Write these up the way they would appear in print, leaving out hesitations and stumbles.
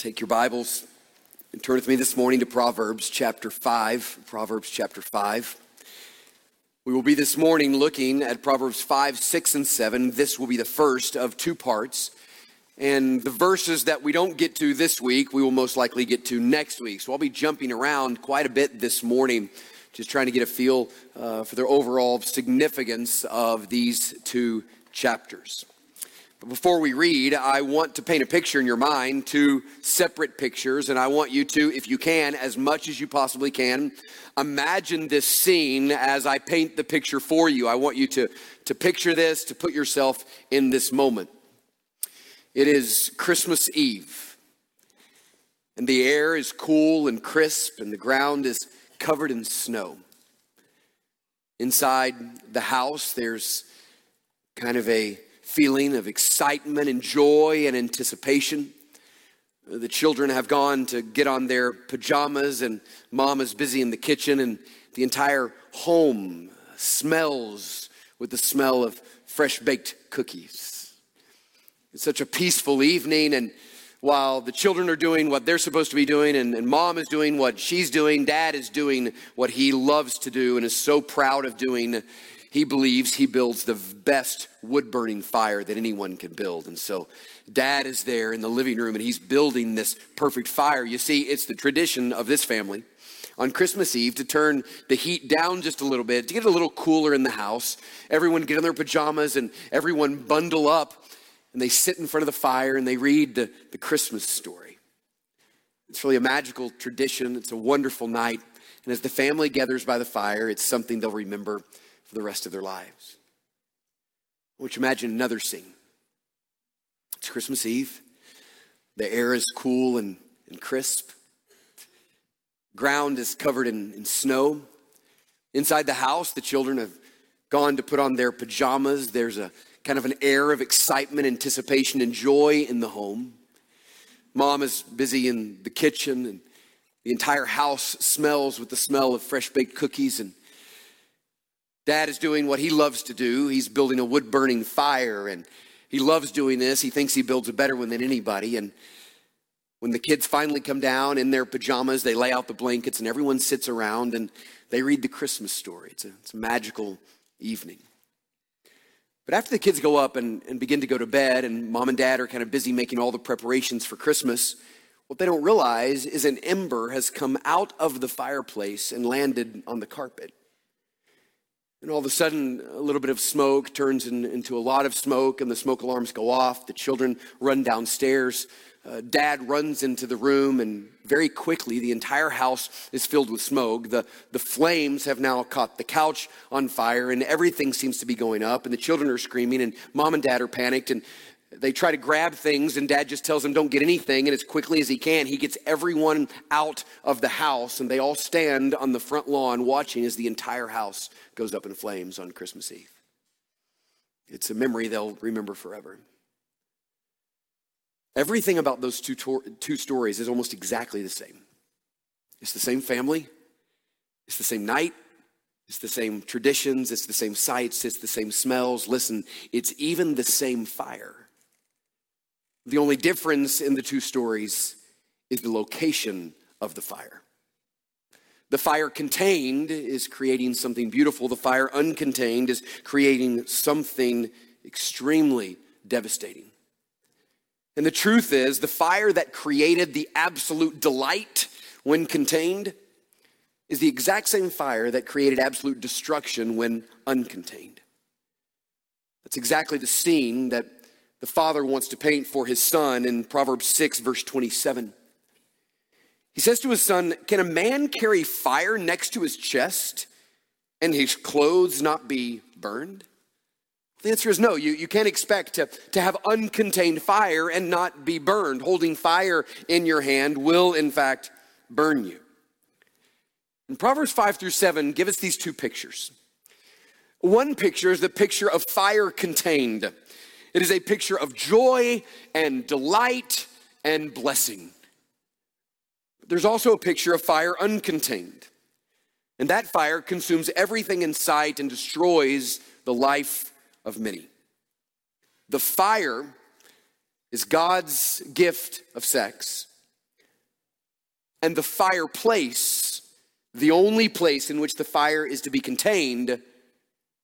Take your Bibles and turn with me this morning to Proverbs chapter 5. Proverbs chapter 5. We will be this morning looking at Proverbs 5, 6, and 7. This will be the first of two parts. And the verses that we don't get to this week, we will most likely get to next week. So I'll be jumping around quite a bit this morning, just trying to get a feel for the overall significance of these two chapters. But before we read, I want to paint a picture in your mind, two separate pictures, and I want you to, if you can, as much as you possibly can, imagine this scene as I paint the picture for you. I want you to picture this, to put yourself in this moment. It is Christmas Eve, and the air is cool and crisp, and the ground is covered in snow. Inside the house, there's kind of a feeling of excitement and joy and anticipation. The children have gone to get on their pajamas, and mom is busy in the kitchen, and the entire home smells with the smell of fresh baked cookies. It's such a peaceful evening, and while the children are doing what they're supposed to be doing, and mom is doing what she's doing, dad is doing what he loves to do and is so proud of doing. He believes he builds the best wood-burning fire that anyone can build. And so dad is there in the living room, and he's building this perfect fire. You see, it's the tradition of this family on Christmas Eve to turn the heat down just a little bit, to get it a little cooler in the house. Everyone get in their pajamas, and everyone bundle up, and they sit in front of the fire, and they read the Christmas story. It's really a magical tradition. It's a wonderful night. And as the family gathers by the fire, it's something they'll remember for the rest of their lives. I want you to imagine another scene. It's Christmas Eve. The air is cool and crisp. Ground is covered in snow. Inside the house, the children have gone to put on their pajamas. There's a kind of an air of excitement, anticipation, and joy in the home. Mom is busy in the kitchen, and the entire house smells with the smell of fresh baked cookies, and dad is doing what he loves to do. He's building a wood-burning fire, and he loves doing this. He thinks he builds a better one than anybody. And when the kids finally come down in their pajamas, they lay out the blankets, and everyone sits around, and they read the Christmas story. It's a magical evening. But after the kids go up and begin to go to bed, and mom and dad are kind of busy making all the preparations for Christmas, what they don't realize is an ember has come out of the fireplace and landed on the carpet. And all of a sudden, a little bit of smoke turns into a lot of smoke, and the smoke alarms go off. The children run downstairs. Dad runs into the room, and very quickly, the entire house is filled with smoke. The flames have now caught the couch on fire, and everything seems to be going up, and the children are screaming, and mom and dad are panicked, and they try to grab things, and dad just tells them, don't get anything, and as quickly as he can, he gets everyone out of the house, and they all stand on the front lawn watching as the entire house goes up in flames on Christmas Eve. It's a memory they'll remember forever. Everything about those two stories is almost exactly the same. It's the same family. It's the same night. It's the same traditions. It's the same sights. It's the same smells. Listen, it's even the same fire. The only difference in the two stories is the location of the fire. The fire contained is creating something beautiful. The fire uncontained is creating something extremely devastating. And the truth is, the fire that created the absolute delight when contained is the exact same fire that created absolute destruction when uncontained. That's exactly the scene that the father wants to paint for his son in Proverbs 6, verse 27. He says to his son, can a man carry fire next to his chest and his clothes not be burned? The answer is no. You can't expect to have uncontained fire and not be burned. Holding fire in your hand will, in fact, burn you. And Proverbs 5 through 7 give us these two pictures. One picture is the picture of fire contained. It is a picture of joy and delight and blessing. There's also a picture of fire uncontained. And that fire consumes everything in sight and destroys the life of many. The fire is God's gift of sex. and the fireplace, the only place in which the fire is to be contained,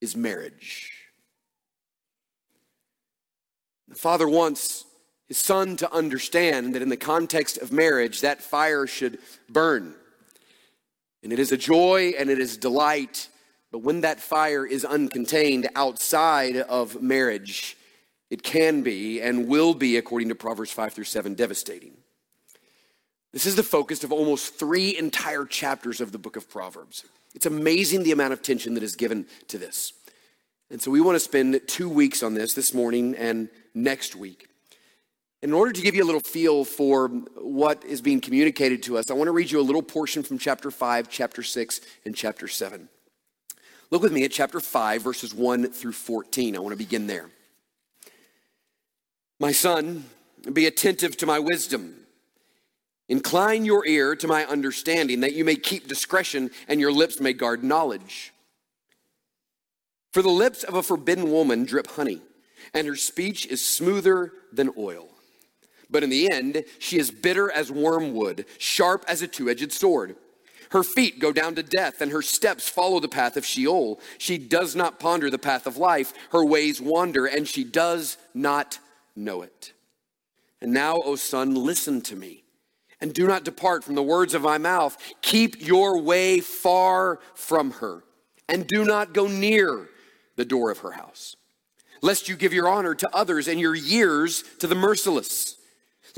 is marriage. The father wants his son to understand that in the context of marriage, that fire should burn. And it is a joy and it is delight. But when that fire is uncontained outside of marriage, it can be and will be, according to Proverbs 5-7, devastating. This is the focus of almost three entire chapters of the book of Proverbs. It's amazing the amount of tension that is given to this. And so we want to spend 2 weeks on this morning and next week. In order to give you a little feel for what is being communicated to us, I want to read you a little portion from chapter 5, chapter 6, and chapter 7. Look with me at chapter 5, verses 1-14. I want to begin there. My son, be attentive to my wisdom. Incline your ear to my understanding, that you may keep discretion and your lips may guard knowledge. For the lips of a forbidden woman drip honey, and her speech is smoother than oil. But in the end, she is bitter as wormwood, sharp as a two-edged sword. Her feet go down to death, and her steps follow the path of Sheol. She does not ponder the path of life. Her ways wander, and she does not know it. And now, O son, listen to me, and do not depart from the words of my mouth. Keep your way far from her, and do not go near the door of her house, lest you give your honor to others and your years to the merciless.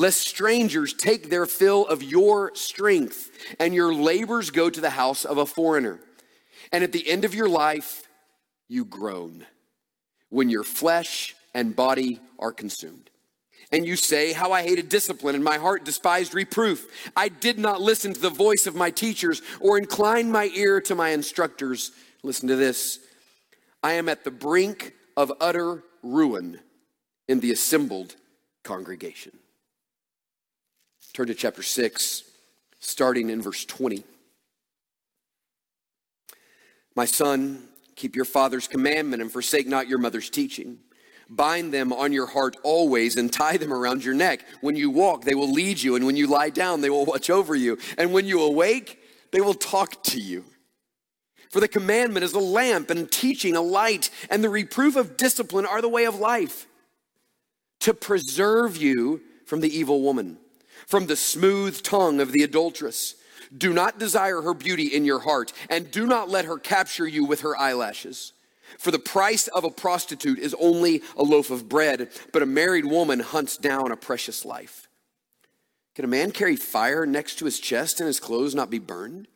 Lest strangers take their fill of your strength, and your labors go to the house of a foreigner. And at the end of your life, you groan when your flesh and body are consumed. And you say, how I hated discipline, and my heart despised reproof. I did not listen to the voice of my teachers or incline my ear to my instructors. Listen to this. I am at the brink of utter ruin in the assembled congregation. Turn to chapter 6, starting in verse 20. My son, keep your father's commandment and forsake not your mother's teaching. Bind them on your heart always and tie them around your neck. When you walk, they will lead you. And when you lie down, they will watch over you. And when you awake, they will talk to you. For the commandment is a lamp and teaching a light, and the reproof of discipline are the way of life, to preserve you from the evil woman, from the smooth tongue of the adulteress. Do not desire her beauty in your heart, and do not let her capture you with her eyelashes. For the price of a prostitute is only a loaf of bread, but a married woman hunts down a precious life. Can a man carry fire next to his chest and his clothes not be burned?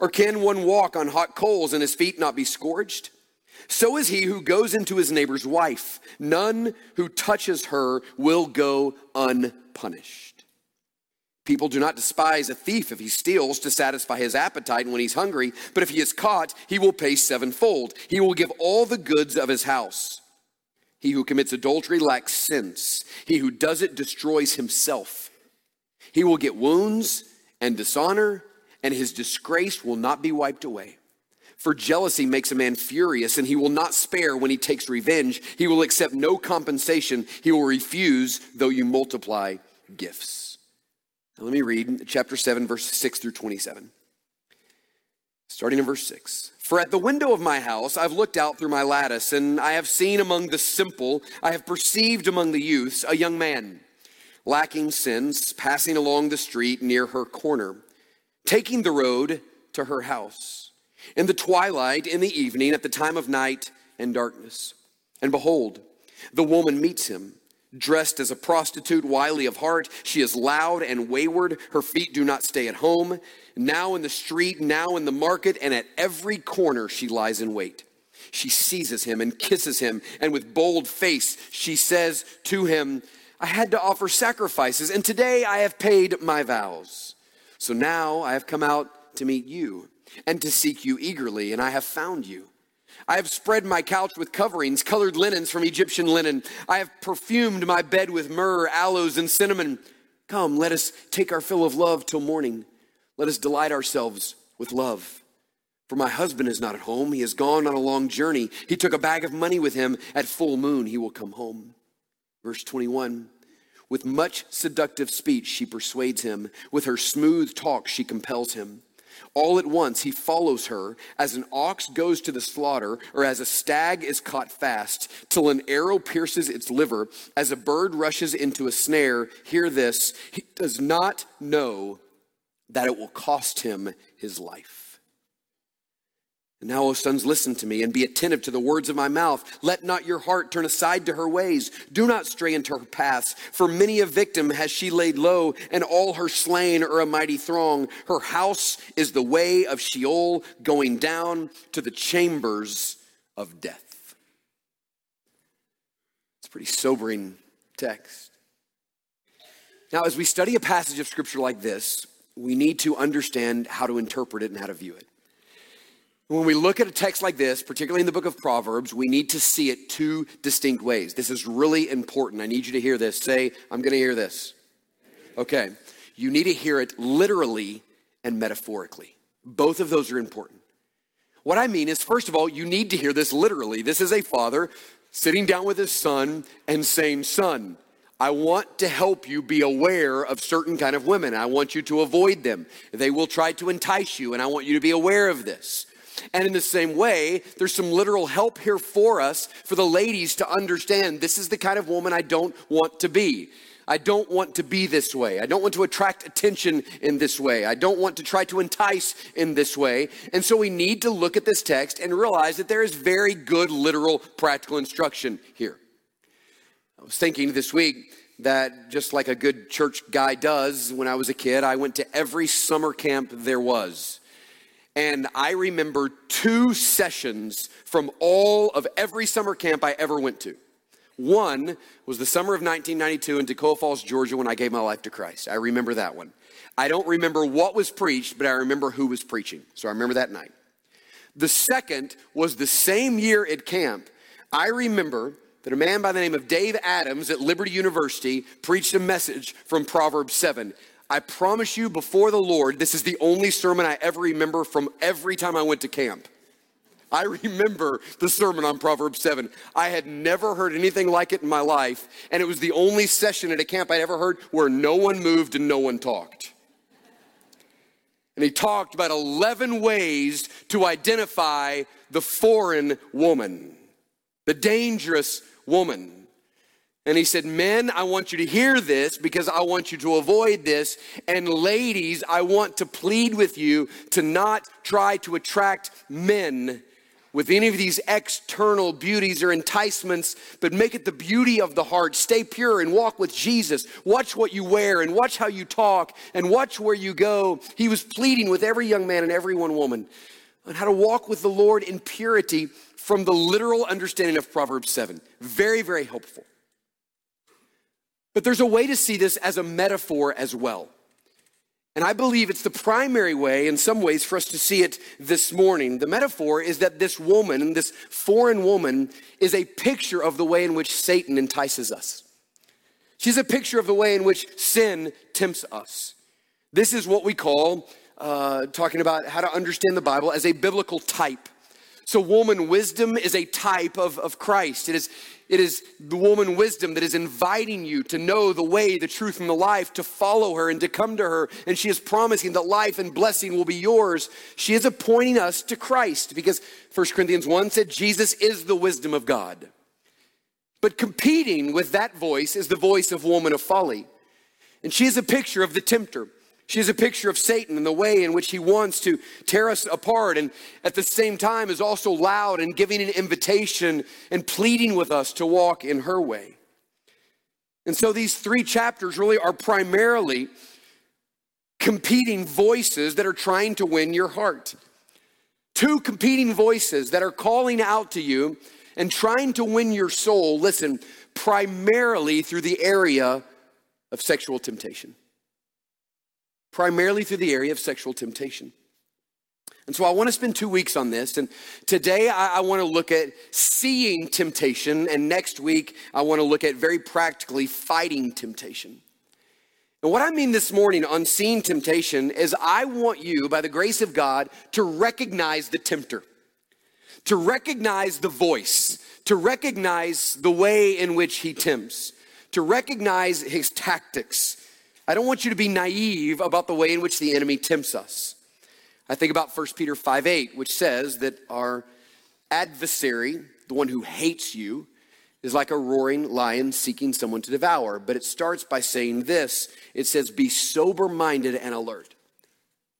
Or can one walk on hot coals and his feet not be scorched? So is he who goes into his neighbor's wife. None who touches her will go unpunished. People do not despise a thief if he steals to satisfy his appetite when he's hungry, but if he is caught, he will pay sevenfold. He will give all the goods of his house. He who commits adultery lacks sense. He who does it destroys himself. He will get wounds and dishonor, and his disgrace will not be wiped away. For jealousy makes a man furious, and he will not spare when he takes revenge. He will accept no compensation. He will refuse, though you multiply gifts. Now let me read chapter 7, verses 6-27. Starting in verse 6. For at the window of my house I've looked out through my lattice, and I have seen among the simple, I have perceived among the youths, a young man, lacking sense, passing along the street near her corner, taking the road to her house, in the twilight, in the evening, at the time of night and darkness. And behold, the woman meets him, dressed as a prostitute, wily of heart. She is loud and wayward. Her feet do not stay at home. Now in the street, now in the market, and at every corner she lies in wait. She seizes him and kisses him, and with bold face she says to him, I had to offer sacrifices, and today I have paid my vows. So now I have come out to meet you and to seek you eagerly, and I have found you. I have spread my couch with coverings, colored linens from Egyptian linen. I have perfumed my bed with myrrh, aloes, and cinnamon. Come, let us take our fill of love till morning. Let us delight ourselves with love. For my husband is not at home. He has gone on a long journey. He took a bag of money with him. At full moon, he will come home. Verse 21. With much seductive speech, she persuades him. With her smooth talk, she compels him. All at once, he follows her as an ox goes to the slaughter or as a stag is caught fast, till an arrow pierces its liver, as a bird rushes into a snare. Hear this, he does not know that it will cost him his life. And now, O sons, listen to me and be attentive to the words of my mouth. Let not your heart turn aside to her ways. Do not stray into her paths. For many a victim has she laid low, and all her slain are a mighty throng. Her house is the way of Sheol, going down to the chambers of death. It's a pretty sobering text. Now, as we study a passage of scripture like this, we need to understand how to interpret it and how to view it. When we look at a text like this, particularly in the book of Proverbs, we need to see it two distinct ways. This is really important. I need you to hear this. Say, I'm going to hear this. Okay. You need to hear it literally and metaphorically. Both of those are important. What I mean is, first of all, you need to hear this literally. This is a father sitting down with his son and saying, son, I want to help you be aware of certain kind of women. I want you to avoid them. They will try to entice you, and I want you to be aware of this. And in the same way, there's some literal help here for us, for the ladies to understand this is the kind of woman I don't want to be. I don't want to be this way. I don't want to attract attention in this way. I don't want to try to entice in this way. And so we need to look at this text and realize that there is very good literal practical instruction here. I was thinking this week that just like a good church guy does, when I was a kid, I went to every summer camp there was. And I remember 2 sessions from all of every summer camp I ever went to. One was the summer of 1992 in Toccoa Falls, Georgia, when I gave my life to Christ. I remember that one. I don't remember what was preached, but I remember who was preaching. So I remember that night. The second was the same year at camp. I remember that a man by the name of Dave Adams at Liberty University preached a message from Proverbs 7. I promise you before the Lord, this is the only sermon I ever remember from every time I went to camp. I remember the sermon on Proverbs 7. I had never heard anything like it in my life, and it was the only session at a camp I'd ever heard where no one moved and no one talked. And he talked about 11 ways to identify the foreign woman, the dangerous woman. And he said, men, I want you to hear this because I want you to avoid this. And ladies, I want to plead with you to not try to attract men with any of these external beauties or enticements, but make it the beauty of the heart. Stay pure and walk with Jesus. Watch what you wear and watch how you talk and watch where you go. He was pleading with every young man and every one woman on how to walk with the Lord in purity from the literal understanding of Proverbs 7. Very, very helpful. But there's a way to see this as a metaphor as well. And I believe it's the primary way in some ways for us to see it this morning. The metaphor is that this woman, this foreign woman, is a picture of the way in which Satan entices us. She's a picture of the way in which sin tempts us. This is what we call, talking about how to understand the Bible as a biblical type. So woman wisdom is a type of Christ. It is the woman wisdom that is inviting you to know the way, the truth, and the life, to follow her and to come to her. And she is promising that life and blessing will be yours. She is appointing us to Christ because 1 Corinthians 1 said Jesus is the wisdom of God. But competing with that voice is the voice of woman of folly. And she is a picture of the tempter. She is a picture of Satan and the way in which he wants to tear us apart, and at the same time is also loud and giving an invitation and pleading with us to walk in her way. And so these 3 chapters really are primarily competing voices that are trying to win your heart. 2 competing voices that are calling out to you and trying to win your soul, listen, primarily through the area of sexual temptation. Primarily through the area of sexual temptation. And so I want to spend 2 weeks on this. And today I want to look at seeing temptation. And next week I want to look at very practically fighting temptation. And what I mean this morning on seeing temptation is I want you, by the grace of God, to recognize the tempter. To recognize the voice. To recognize the way in which he tempts. to recognize his tactics. I don't want you to be naive about the way in which the enemy tempts us. I think about 1 Peter 5:8, which says that our adversary, the one who hates you, is like a roaring lion seeking someone to devour. But it starts by saying this. It says, be sober-minded and alert.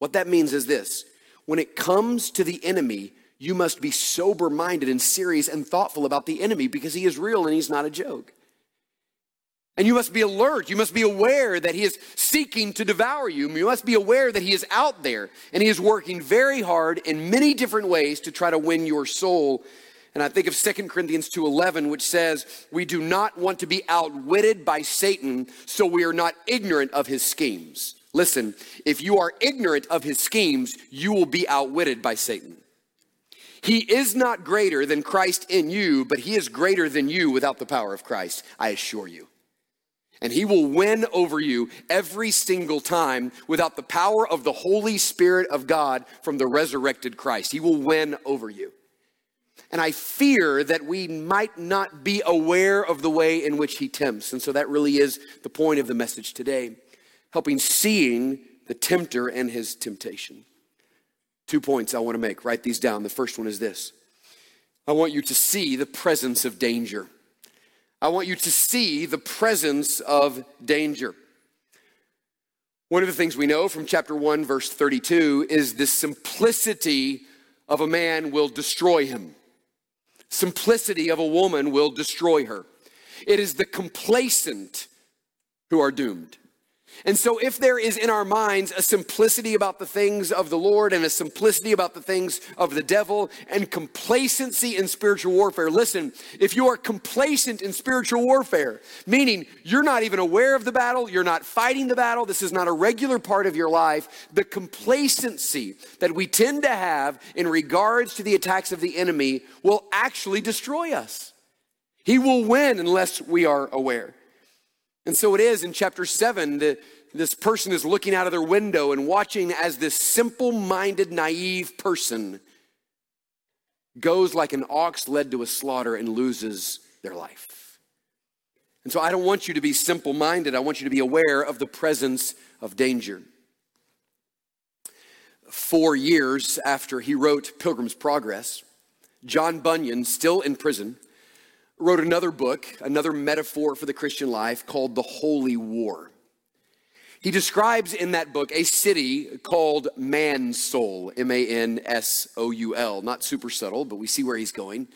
What that means is this. When it comes to the enemy, you must be sober-minded and serious and thoughtful about the enemy, because he is real and he's not a joke. And you must be alert. You must be aware that he is seeking to devour you. You must be aware that he is out there and he is working very hard in many different ways to try to win your soul. And I think of 2 Corinthians 2:11, which says, we do not want to be outwitted by Satan, so we are not ignorant of his schemes. Listen, if you are ignorant of his schemes, you will be outwitted by Satan. He is not greater than Christ in you, but he is greater than you without the power of Christ, I assure you. And he will win over you every single time without the power of the Holy Spirit of God from the resurrected Christ. He will win over you. And I fear that we might not be aware of the way in which he tempts. And so that really is the point of the message today, helping seeing the tempter and his temptation. 2 points I want to make. Write these down. The first one is this. I want you to see the presence of danger. I want you to see the presence of danger. One of the things we know from chapter 1, verse 32 is the simplicity of a man will destroy him. Simplicity of a woman will destroy her. It is the complacent who are doomed. And so if there is in our minds a simplicity about the things of the Lord and a simplicity about the things of the devil and complacency in spiritual warfare, listen, if you are complacent in spiritual warfare, meaning you're not even aware of the battle, you're not fighting the battle, this is not a regular part of your life, the complacency that we tend to have in regards to the attacks of the enemy will actually destroy us. He will win unless we are aware. And so it is in chapter 7 that this person is looking out of their window and watching as this simple-minded, naive person goes like an ox led to a slaughter and loses their life. And so I don't want you to be simple-minded. I want you to be aware of the presence of danger. 4 years after he wrote Pilgrim's Progress, John Bunyan, still in prison, wrote another book, another metaphor for the Christian life called The Holy War. He describes in that book a city called Mansoul, M-A-N-S-O-U-L. Not super subtle, but we see where he's going.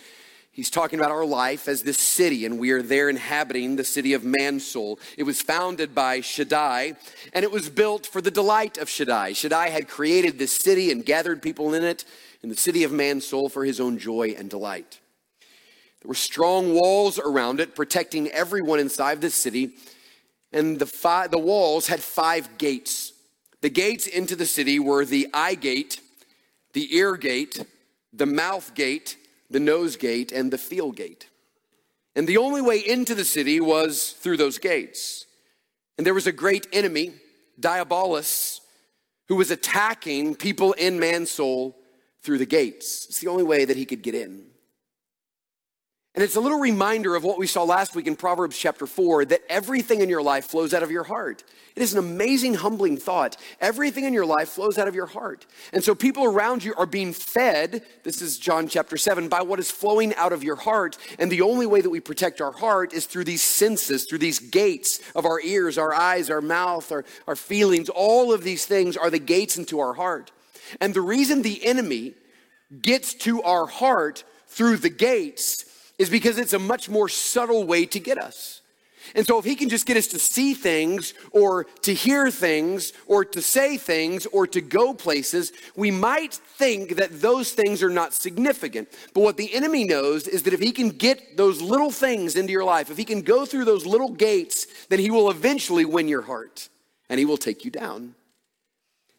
He's talking about our life as this city, and we are there inhabiting the city of Mansoul. It was founded by Shaddai, and it was built for the delight of Shaddai. Shaddai had created this city and gathered people in it, in the city of Mansoul, for his own joy and delight. There were strong walls around it, protecting everyone inside the city. And the walls had 5 gates. The gates into the city were the eye gate, the ear gate, the mouth gate, the nose gate, and the field gate. And the only way into the city was through those gates. And there was a great enemy, Diabolus, who was attacking people in Mansoul through the gates. It's the only way that he could get in. And it's a little reminder of what we saw last week in Proverbs chapter 4, that everything in your life flows out of your heart. It is an amazing, humbling thought. Everything in your life flows out of your heart. And so people around you are being fed, this is John chapter 7, by what is flowing out of your heart. And the only way that we protect our heart is through these senses, through these gates of our ears, our eyes, our mouth, our feelings. All of these things are the gates into our heart. And the reason the enemy gets to our heart through the gates is because it's a much more subtle way to get us. And so if he can just get us to see things or to hear things or to say things or to go places, we might think that those things are not significant. But what the enemy knows is that if he can get those little things into your life, if he can go through those little gates, then he will eventually win your heart and he will take you down.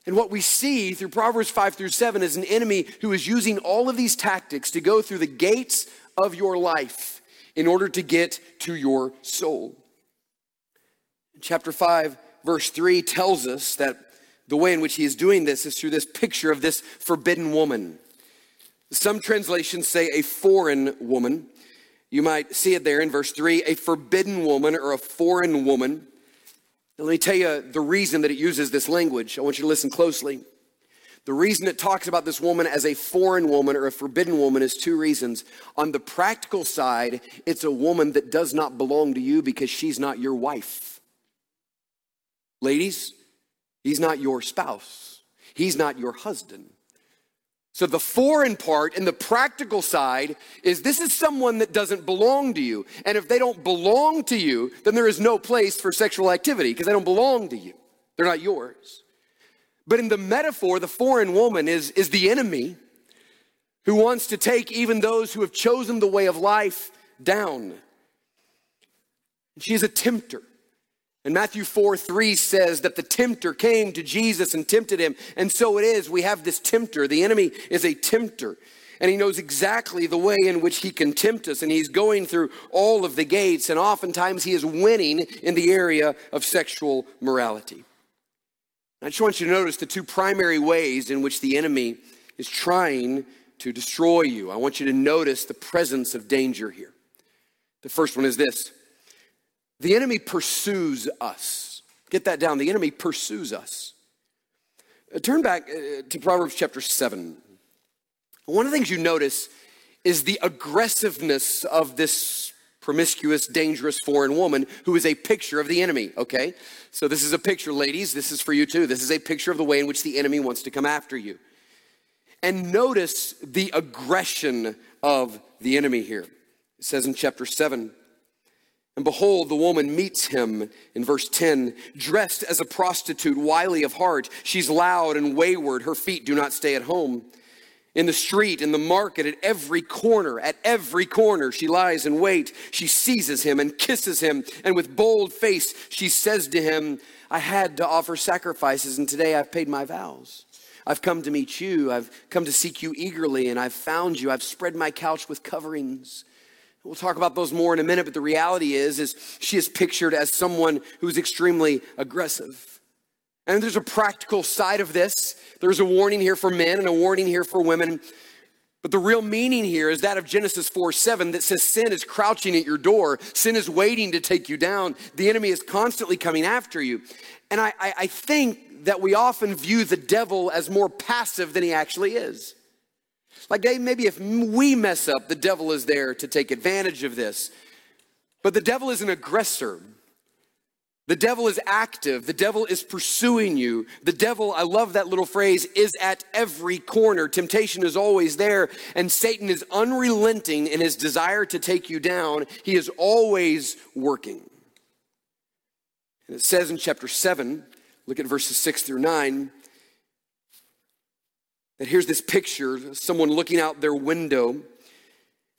And what we see through Proverbs 5-7 is an enemy who is using all of these tactics to go through the gates of your life in order to get to your soul. Chapter 5, verse 3 tells us that the way in which he is doing this is through this picture of this forbidden woman. Some translations say a foreign woman. You might see it there in verse 3, a forbidden woman or a foreign woman. Now, let me tell you the reason that it uses this language. I want you to listen closely. The reason it talks about this woman as a foreign woman or a forbidden woman is two reasons. On the practical side, it's a woman that does not belong to you because she's not your wife. Ladies, he's not your spouse. He's not your husband. So the foreign part and the practical side is this is someone that doesn't belong to you. And if they don't belong to you, then there is no place for sexual activity because they don't belong to you. They're not yours. But in the metaphor, the foreign woman is the enemy who wants to take even those who have chosen the way of life down. She is a tempter. And Matthew 4:3 says that the tempter came to Jesus and tempted him. And so it is, we have this tempter. The enemy is a tempter. And he knows exactly the way in which he can tempt us. And he's going through all of the gates. And oftentimes he is winning in the area of sexual morality. I just want you to notice the two primary ways in which the enemy is trying to destroy you. I want you to notice the presence of danger here. The first one is this. The enemy pursues us. Get that down. The enemy pursues us. Turn back to Proverbs chapter 7. One of the things you notice is the aggressiveness of this promiscuous, dangerous foreign woman who is a picture of the enemy, okay? So this is a picture, ladies. This is for you too. This is a picture of the way in which the enemy wants to come after you. And notice the aggression of the enemy here. It says in chapter 7, and behold, the woman meets him, in verse 10, dressed as a prostitute, wily of heart. She's loud and wayward. Her feet do not stay at home. In the street, in the market, at every corner, she lies in wait. She seizes him and kisses him. And with bold face, she says to him, I had to offer sacrifices, and today I've paid my vows. I've come to meet you. I've come to seek you eagerly, and I've found you. I've spread my couch with coverings. We'll talk about those more in a minute, but the reality is she is pictured as someone who's extremely aggressive. And there's a practical side of this. There's a warning here for men and a warning here for women. But the real meaning here is that of Genesis 4:7 that says sin is crouching at your door. Sin is waiting to take you down. The enemy is constantly coming after you. And I think that we often view the devil as more passive than he actually is. Like, maybe if we mess up, the devil is there to take advantage of this. But the devil is an aggressor. The devil is active. The devil is pursuing you. The devil, I love that little phrase, is at every corner. Temptation is always there. And Satan is unrelenting in his desire to take you down. He is always working. And it says in chapter 7, look at verses 6-9. And here's this picture, someone looking out their window,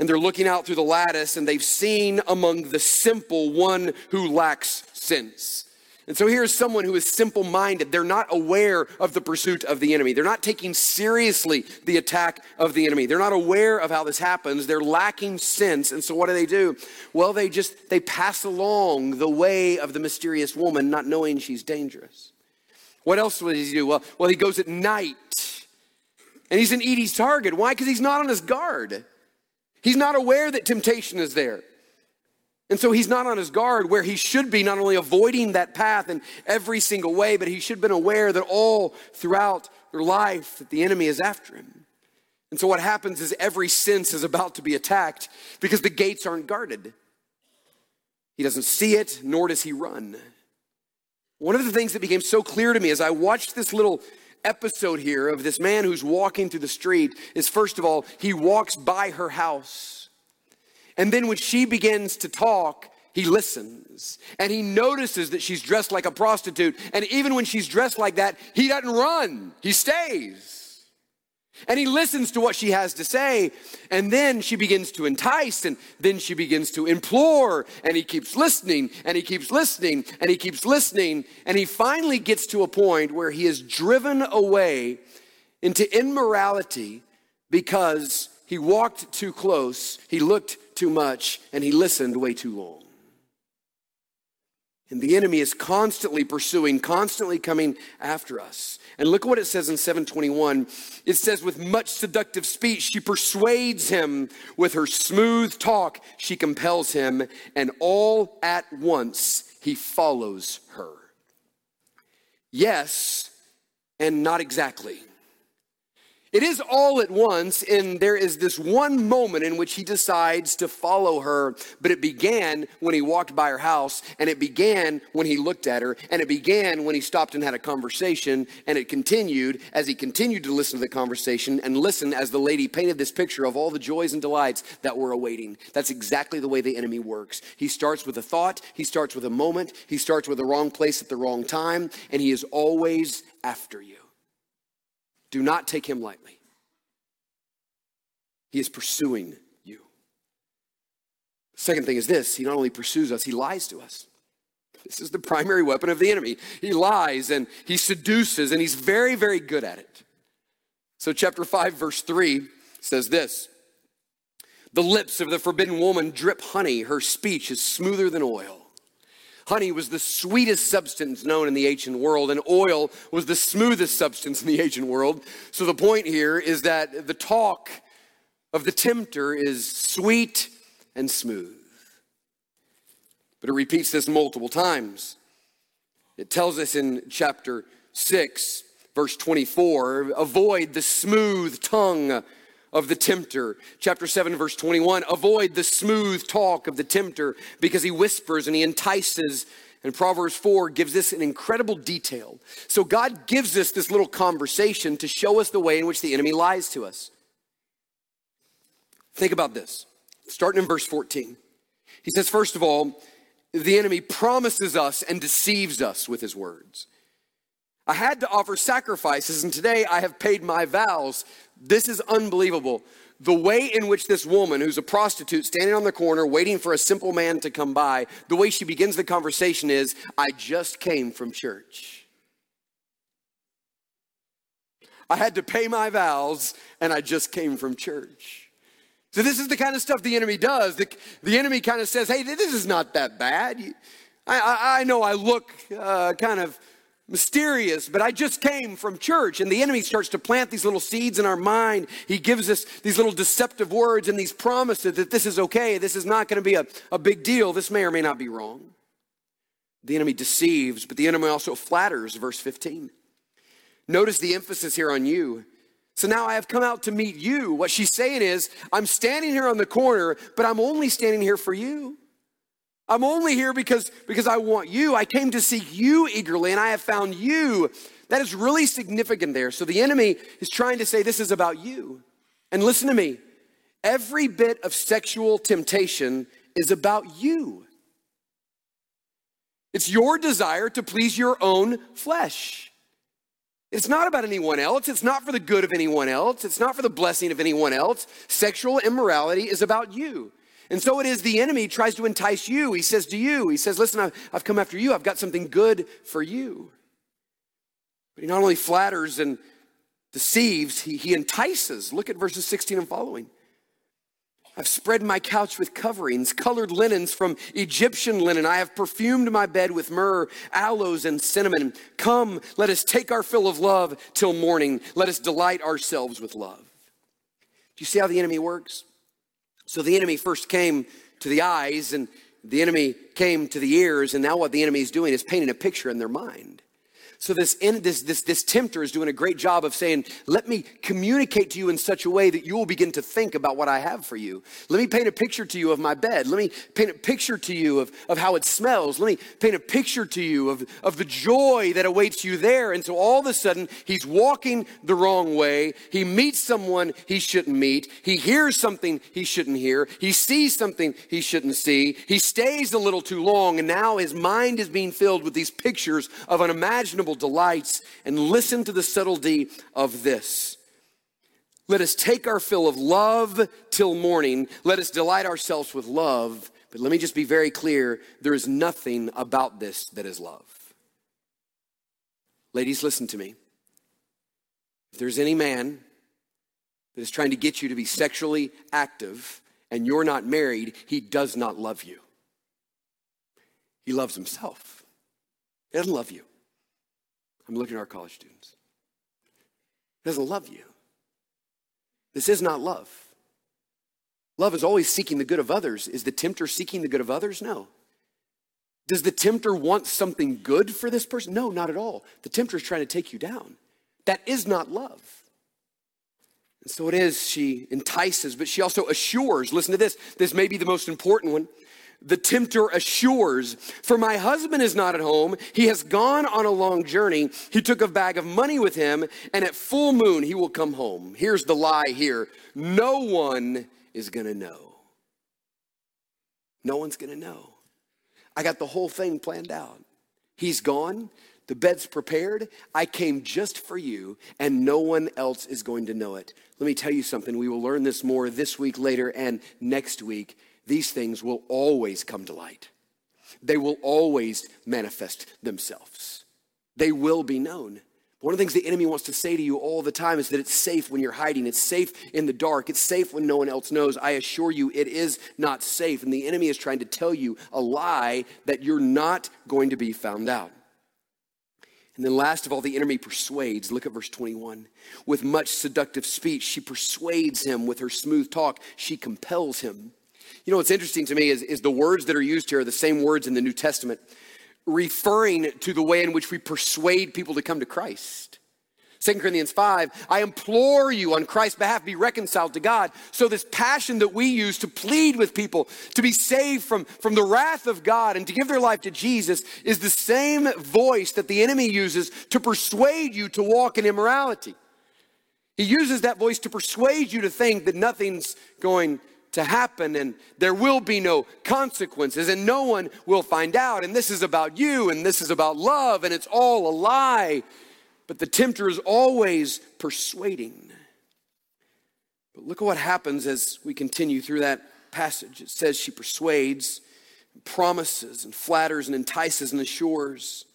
and they're looking out through the lattice, and they've seen among the simple one who lacks sense. And so here's someone who is simple-minded. They're not aware of the pursuit of the enemy. They're not taking seriously the attack of the enemy. They're not aware of how this happens. They're lacking sense. And so what do? Well, they pass along the way of the mysterious woman, not knowing she's dangerous. What else would he do? Well, he goes at night. And he's an Edie's target. Why? Because he's not on his guard. He's not aware that temptation is there. And so he's not on his guard where he should be, not only avoiding that path in every single way, but he should have been aware that all throughout their life that the enemy is after him. And so what happens is every sense is about to be attacked because the gates aren't guarded. He doesn't see it, nor does he run. One of the things that became so clear to me as I watched this little episode here of this man who's walking through the street is, first of all, he walks by her house. And then when she begins to talk, he listens. And he notices that she's dressed like a prostitute. And even when she's dressed like that, he doesn't run. He stays. And he listens to what she has to say. And then she begins to entice. And then she begins to implore. And he keeps listening. And he keeps listening. And he keeps listening. And he finally gets to a point where he is driven away into immorality because he walked too close. He looked too much. And he listened way too long. And the enemy is constantly pursuing, constantly coming after us. And look what it says in 7:21. It says, with much seductive speech, she persuades him. With her smooth talk, she compels him. And all at once, he follows her. Yes, and not exactly. It is all at once, and there is this one moment in which he decides to follow her, but it began when he walked by her house, and it began when he looked at her, and it began when he stopped and had a conversation, and it continued as he continued to listen to the conversation and listen as the lady painted this picture of all the joys and delights that were awaiting. That's exactly the way the enemy works. He starts with a thought, he starts with a moment, he starts with the wrong place at the wrong time, and he is always after you. Do not take him lightly. He is pursuing you. Second thing is this, he not only pursues us, he lies to us. This is the primary weapon of the enemy. He lies and he seduces, and he's very, very good at it. So chapter 5, verse 3 says this, the lips of the forbidden woman drip honey. Her speech is smoother than oil. Honey was the sweetest substance known in the ancient world, and oil was the smoothest substance in the ancient world. So the point here is that the talk of the tempter is sweet and smooth. But it repeats this multiple times. It tells us in chapter 6, verse 24, avoid the smooth tongue of the tempter. Chapter 7, verse 21, avoid the smooth talk of the tempter because he whispers and he entices. And Proverbs 4 gives us an incredible detail. So God gives us this little conversation to show us the way in which the enemy lies to us. Think about this, starting in verse 14. He says, first of all, the enemy promises us and deceives us with his words. I had to offer sacrifices, and today I have paid my vows. This is unbelievable. The way in which this woman, who's a prostitute, standing on the corner, waiting for a simple man to come by, the way she begins the conversation is, I just came from church. I had to pay my vows, and I just came from church. So this is the kind of stuff the enemy does. The enemy kind of says, hey, this is not that bad. I know I look kind of mysterious, but I just came from church. And the enemy starts to plant these little seeds in our mind. He gives us these little deceptive words and these promises that this is okay, this is not going to be a big deal, this may or may not be wrong. The enemy deceives, but the enemy also flatters, verse 15. Notice the emphasis here on you. So now I have come out to meet you. What she's saying is, I'm standing here on the corner, but I'm only standing here for you. I'm only here because I want you. I came to seek you eagerly, and I have found you. That is really significant there. So the enemy is trying to say this is about you. And listen to me. Every bit of sexual temptation is about you. It's your desire to please your own flesh. It's not about anyone else. It's not for the good of anyone else. It's not for the blessing of anyone else. Sexual immorality is about you. And so it is the enemy tries to entice you. He says to you, he says, listen, I've come after you. I've got something good for you. But he not only flatters and deceives, he entices. Look at verses 16 and following. I've spread my couch with coverings, colored linens from Egyptian linen. I have perfumed my bed with myrrh, aloes, and cinnamon. Come, let us take our fill of love till morning. Let us delight ourselves with love. Do you see how the enemy works? So the enemy first came to the eyes, and the enemy came to the ears, and now what the enemy is doing is painting a picture in their mind. So this tempter is doing a great job of saying, let me communicate to you in such a way that you will begin to think about what I have for you. Let me paint a picture to you of my bed. Let me paint a picture to you of how it smells. Let me paint a picture to you of the joy that awaits you there. And so all of a sudden, he's walking the wrong way. He meets someone he shouldn't meet. He hears something he shouldn't hear. He sees something he shouldn't see. He stays a little too long, and now his mind is being filled with these pictures of unimaginable delights. And listen to the subtlety of this. Let us take our fill of love till morning. Let us delight ourselves with love. But let me just be very clear. There is nothing about this that is love. Ladies, listen to me. If there's any man that is trying to get you to be sexually active and you're not married, he does not love you. He loves himself. He doesn't love you. I'm looking at our college students. He doesn't love you. This is not love. Love is always seeking the good of others. Is the tempter seeking the good of others? No. Does the tempter want something good for this person? No, not at all. The tempter is trying to take you down. That is not love. And so it is, she entices, but she also assures. Listen to this. This may be the most important one. The tempter assures, for my husband is not at home. He has gone on a long journey. He took a bag of money with him, and at full moon, he will come home. Here's the lie here. No one is going to know. No one's going to know. I got the whole thing planned out. He's gone. The bed's prepared. I came just for you, and no one else is going to know it. Let me tell you something. We will learn this more this week, later, and next week. These things will always come to light. They will always manifest themselves. They will be known. One of the things the enemy wants to say to you all the time is that it's safe when you're hiding. It's safe in the dark. It's safe when no one else knows. I assure you, it is not safe. And the enemy is trying to tell you a lie that you're not going to be found out. And then last of all, the enemy persuades. Look at verse 21. With much seductive speech, she persuades him with her smooth talk. She compels him. You know, what's interesting to me is the words that are used here are the same words in the New Testament, referring to the way in which we persuade people to come to Christ. 2 Corinthians 5, I implore you on Christ's behalf, be reconciled to God. So this passion that we use to plead with people, to be saved from the wrath of God and to give their life to Jesus is the same voice that the enemy uses to persuade you to walk in immorality. He uses that voice to persuade you to think that nothing's going to happen and there will be no consequences and no one will find out and this is about you and this is about love and it's all a lie. But the tempter is always persuading. But look at what happens as we continue through that passage. It says she persuades, promises and flatters and entices and assures.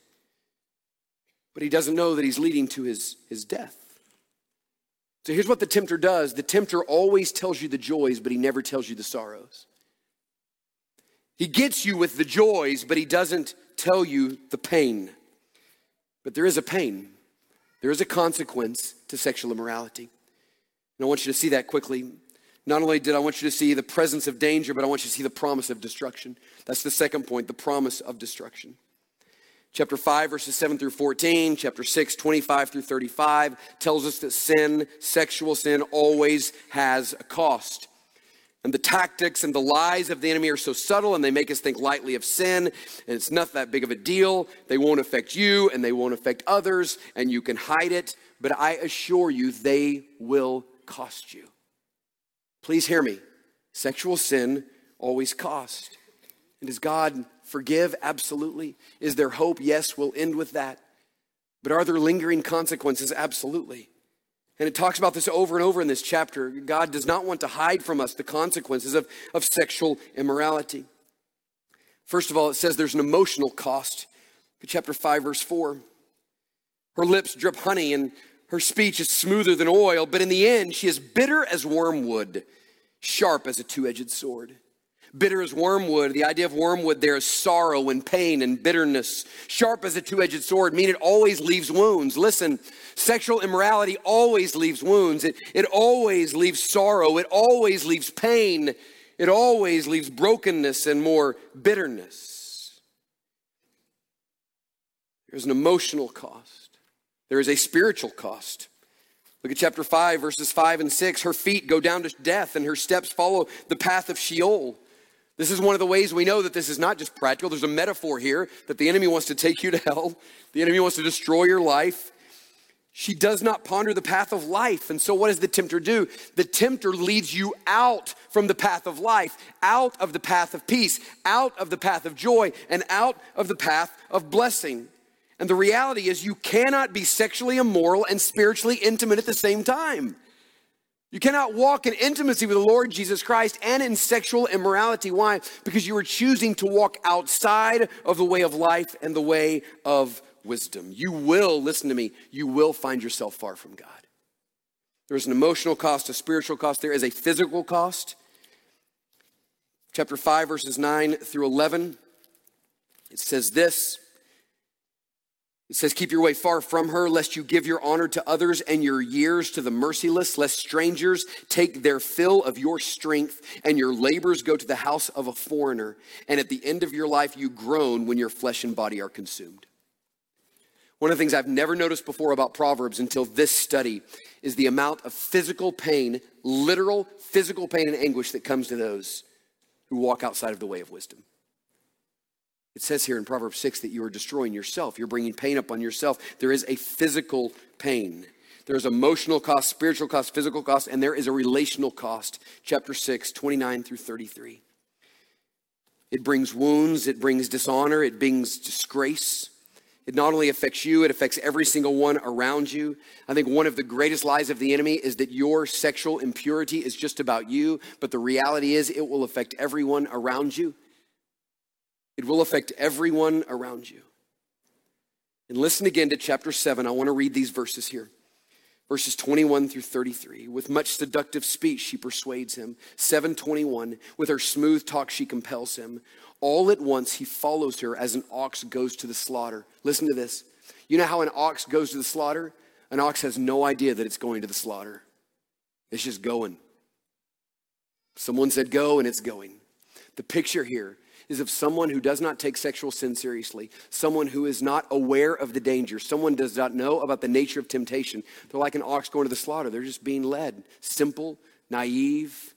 But he doesn't know that he's leading to his death. So here's what the tempter does. The tempter always tells you the joys, but he never tells you the sorrows. He gets you with the joys, but he doesn't tell you the pain. But there is a pain. There is a consequence to sexual immorality. And I want you to see that quickly. Not only did I want you to see the presence of danger, but I want you to see the promise of destruction. That's the second point, the promise of destruction. Chapter 5, verses 7 through 14, chapter 6, 25 through 35, tells us that sin, sexual sin, always has a cost. And the tactics and the lies of the enemy are so subtle and they make us think lightly of sin and it's not that big of a deal. They won't affect you and they won't affect others and you can hide it, but I assure you they will cost you. Please hear me. Sexual sin always costs. And does God forgive? Absolutely. Is there hope? Yes, we'll end with that. But are there lingering consequences? Absolutely. And it talks about this over and over in this chapter. God does not want to hide from us the consequences of sexual immorality. First of all, it says there's an emotional cost. Chapter 5, verse 4. Her lips drip honey and her speech is smoother than oil, but in the end, she is bitter as wormwood, sharp as a two-edged sword. Bitter as wormwood. The idea of wormwood there is sorrow and pain and bitterness. Sharp as a two-edged sword mean it always leaves wounds. Listen, sexual immorality always leaves wounds. It always leaves sorrow. It always leaves pain. It always leaves brokenness and more bitterness. There's an emotional cost. There is a spiritual cost. Look at chapter 5, verses 5 and 6. Her feet go down to death and her steps follow the path of Sheol. This is one of the ways we know that this is not just practical. There's a metaphor here that the enemy wants to take you to hell. The enemy wants to destroy your life. She does not ponder the path of life. And so what does the tempter do? The tempter leads you out from the path of life, out of the path of peace, out of the path of joy, and out of the path of blessing. And the reality is you cannot be sexually immoral and spiritually intimate at the same time. You cannot walk in intimacy with the Lord Jesus Christ and in sexual immorality. Why? Because you are choosing to walk outside of the way of life and the way of wisdom. You will, listen to me, you will find yourself far from God. There is an emotional cost, a spiritual cost. There is a physical cost. Chapter 5, verses 9 through 11. It says this. It says, keep your way far from her, lest you give your honor to others and your years to the merciless, lest strangers take their fill of your strength and your labors go to the house of a foreigner. And at the end of your life, you groan when your flesh and body are consumed. One of the things I've never noticed before about Proverbs until this study is the amount of physical pain, literal physical pain and anguish that comes to those who walk outside of the way of wisdom. It says here in Proverbs 6 that you are destroying yourself. You're bringing pain upon yourself. There is a physical pain. There's emotional cost, spiritual cost, physical cost, and there is a relational cost. Chapter 6, 29 through 33. It brings wounds. It brings dishonor. It brings disgrace. It not only affects you, it affects every single one around you. I think one of the greatest lies of the enemy is that your sexual impurity is just about you, but the reality is it will affect everyone around you. It will affect everyone around you. And listen again to chapter 7. I want to read these verses here. Verses 21 through 33. With much seductive speech, she persuades him. 7:21. With her smooth talk, she compels him. All at once, he follows her as an ox goes to the slaughter. Listen to this. You know how an ox goes to the slaughter? An ox has no idea that it's going to the slaughter. It's just going. Someone said go, and it's going. The picture here is of someone who does not take sexual sin seriously, someone who is not aware of the danger, someone does not know about the nature of temptation. They're like an ox going to the slaughter. They're just being led. Simple, naive.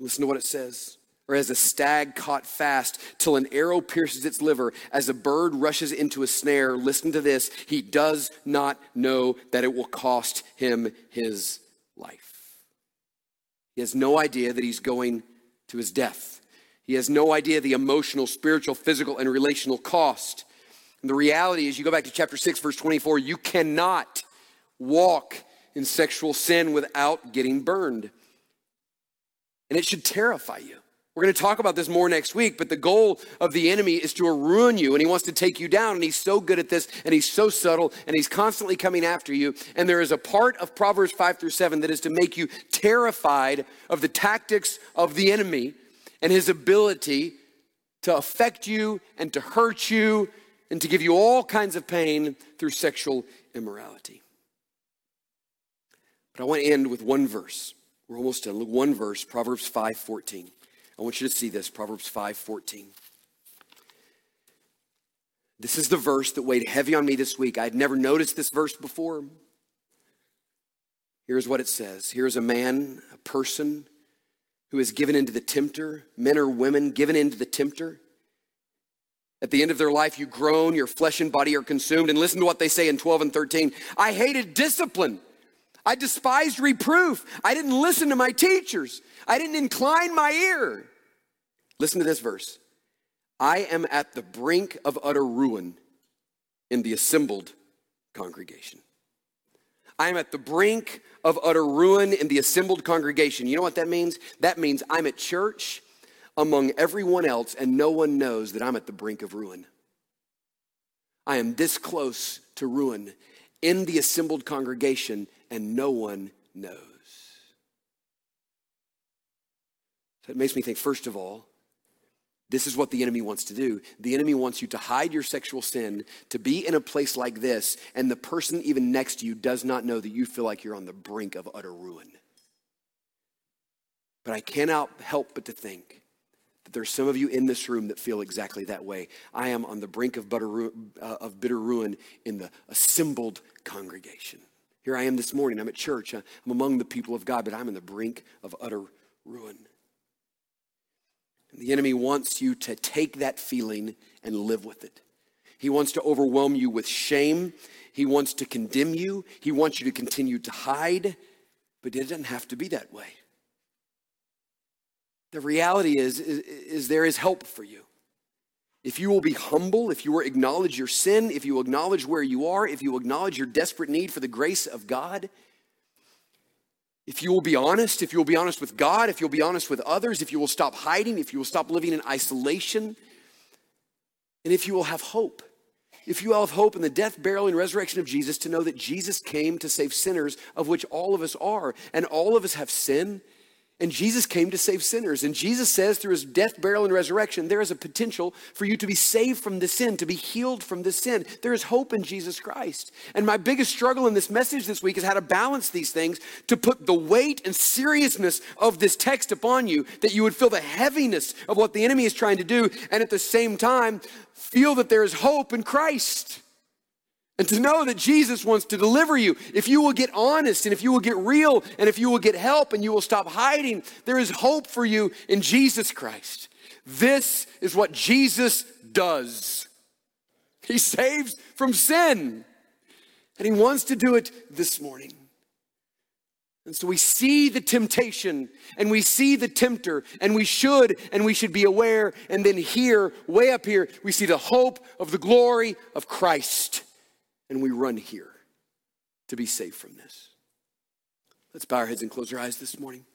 Listen to what it says. Or as a stag caught fast till an arrow pierces its liver, as a bird rushes into a snare, listen to this, he does not know that it will cost him his life. He has no idea that he's going to his death. He has no idea the emotional, spiritual, physical, and relational cost. And the reality is, you go back to chapter 6, verse 24, you cannot walk in sexual sin without getting burned. And it should terrify you. We're going to talk about this more next week, but the goal of the enemy is to ruin you, and he wants to take you down, and he's so good at this, and he's so subtle, and he's constantly coming after you. And there is a part of Proverbs 5 through 7 that is to make you terrified of the tactics of the enemy and his ability to affect you and to hurt you and to give you all kinds of pain through sexual immorality. But I want to end with one verse. We're almost done. Look, one verse, Proverbs 5:14. I want you to see this, Proverbs 5:14. This is the verse that weighed heavy on me this week. I had never noticed this verse before. Here's what it says. Here's a man, a person who is given into the tempter, men or women given into the tempter. At the end of their life, you groan, your flesh and body are consumed. And listen to what they say in 12 and 13. I hated discipline. I despised reproof. I didn't listen to my teachers. I didn't incline my ear. Listen to this verse. I am at the brink of utter ruin in the assembled congregation. I am at the brink of utter ruin in the assembled congregation. You know what that means? That means I'm at church among everyone else and no one knows that I'm at the brink of ruin. I am this close to ruin in the assembled congregation and no one knows. So it makes me think, first of all, this is what the enemy wants to do. The enemy wants you to hide your sexual sin, to be in a place like this, and the person even next to you does not know that you feel like you're on the brink of utter ruin. But I cannot help but to think that there's some of you in this room that feel exactly that way. I am on the brink of bitter ruin in the assembled congregation. Here I am this morning, I'm at church, I'm among the people of God, but I'm on the brink of utter ruin. And the enemy wants you to take that feeling and live with it. He wants to overwhelm you with shame. He wants to condemn you. He wants you to continue to hide, but it doesn't have to be that way. The reality is there is help for you. If you will be humble, if you will acknowledge your sin, if you will acknowledge where you are, if you will acknowledge your desperate need for the grace of God, if you will be honest, if you will be honest with God, if you'll be honest with others, if you will stop hiding, if you will stop living in isolation, and if you will have hope. If you will have hope in the death, burial, and resurrection of Jesus, to know that Jesus came to save sinners, of which all of us are, and all of us have sin. And Jesus came to save sinners. And Jesus says through his death, burial, and resurrection, there is a potential for you to be saved from this sin, to be healed from this sin. There is hope in Jesus Christ. And my biggest struggle in this message this week is how to balance these things, to put the weight and seriousness of this text upon you, that you would feel the heaviness of what the enemy is trying to do, and at the same time, feel that there is hope in Christ. And to know that Jesus wants to deliver you. If you will get honest, and if you will get real, and if you will get help, and you will stop hiding, there is hope for you in Jesus Christ. This is what Jesus does. He saves from sin. And he wants to do it this morning. And so we see the temptation, and we see the tempter, and we should be aware. And then here, way up here, we see the hope of the glory of Christ. And we run here to be safe from this. Let's bow our heads and close our eyes this morning.